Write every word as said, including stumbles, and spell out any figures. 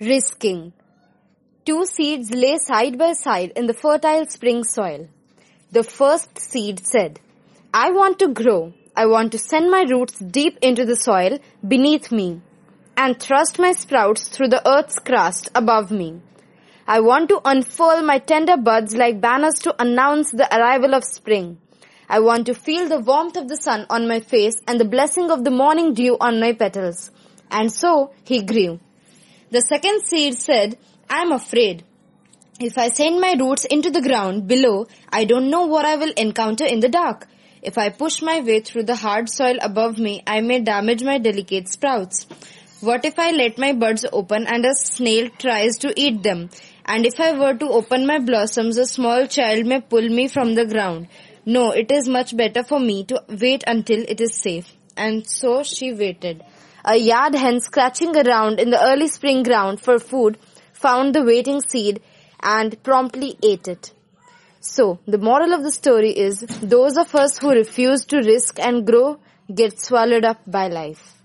Risking. Two seeds lay side by side in the fertile spring soil. The first seed said, I want to grow. I want to send my roots deep into the soil beneath me and thrust my sprouts through the earth's crust above me. I want to unfurl my tender buds like banners to announce the arrival of spring. I want to feel the warmth of the sun on my face and the blessing of the morning dew on my petals. And so he grew. The second seed said, I am afraid. If I send my roots into the ground below, I don't know what I will encounter in the dark. If I push my way through the hard soil above me, I may damage my delicate sprouts. What if I let my buds open and a snail tries to eat them? And if I were to open my blossoms, a small child may pull me from the ground. No, it is much better for me to wait until it is safe. And so she waited. A yard hen scratching around in the early spring ground for food found the waiting seed and promptly ate it. So, the moral of the story is, those of us who refuse to risk and grow get swallowed up by life.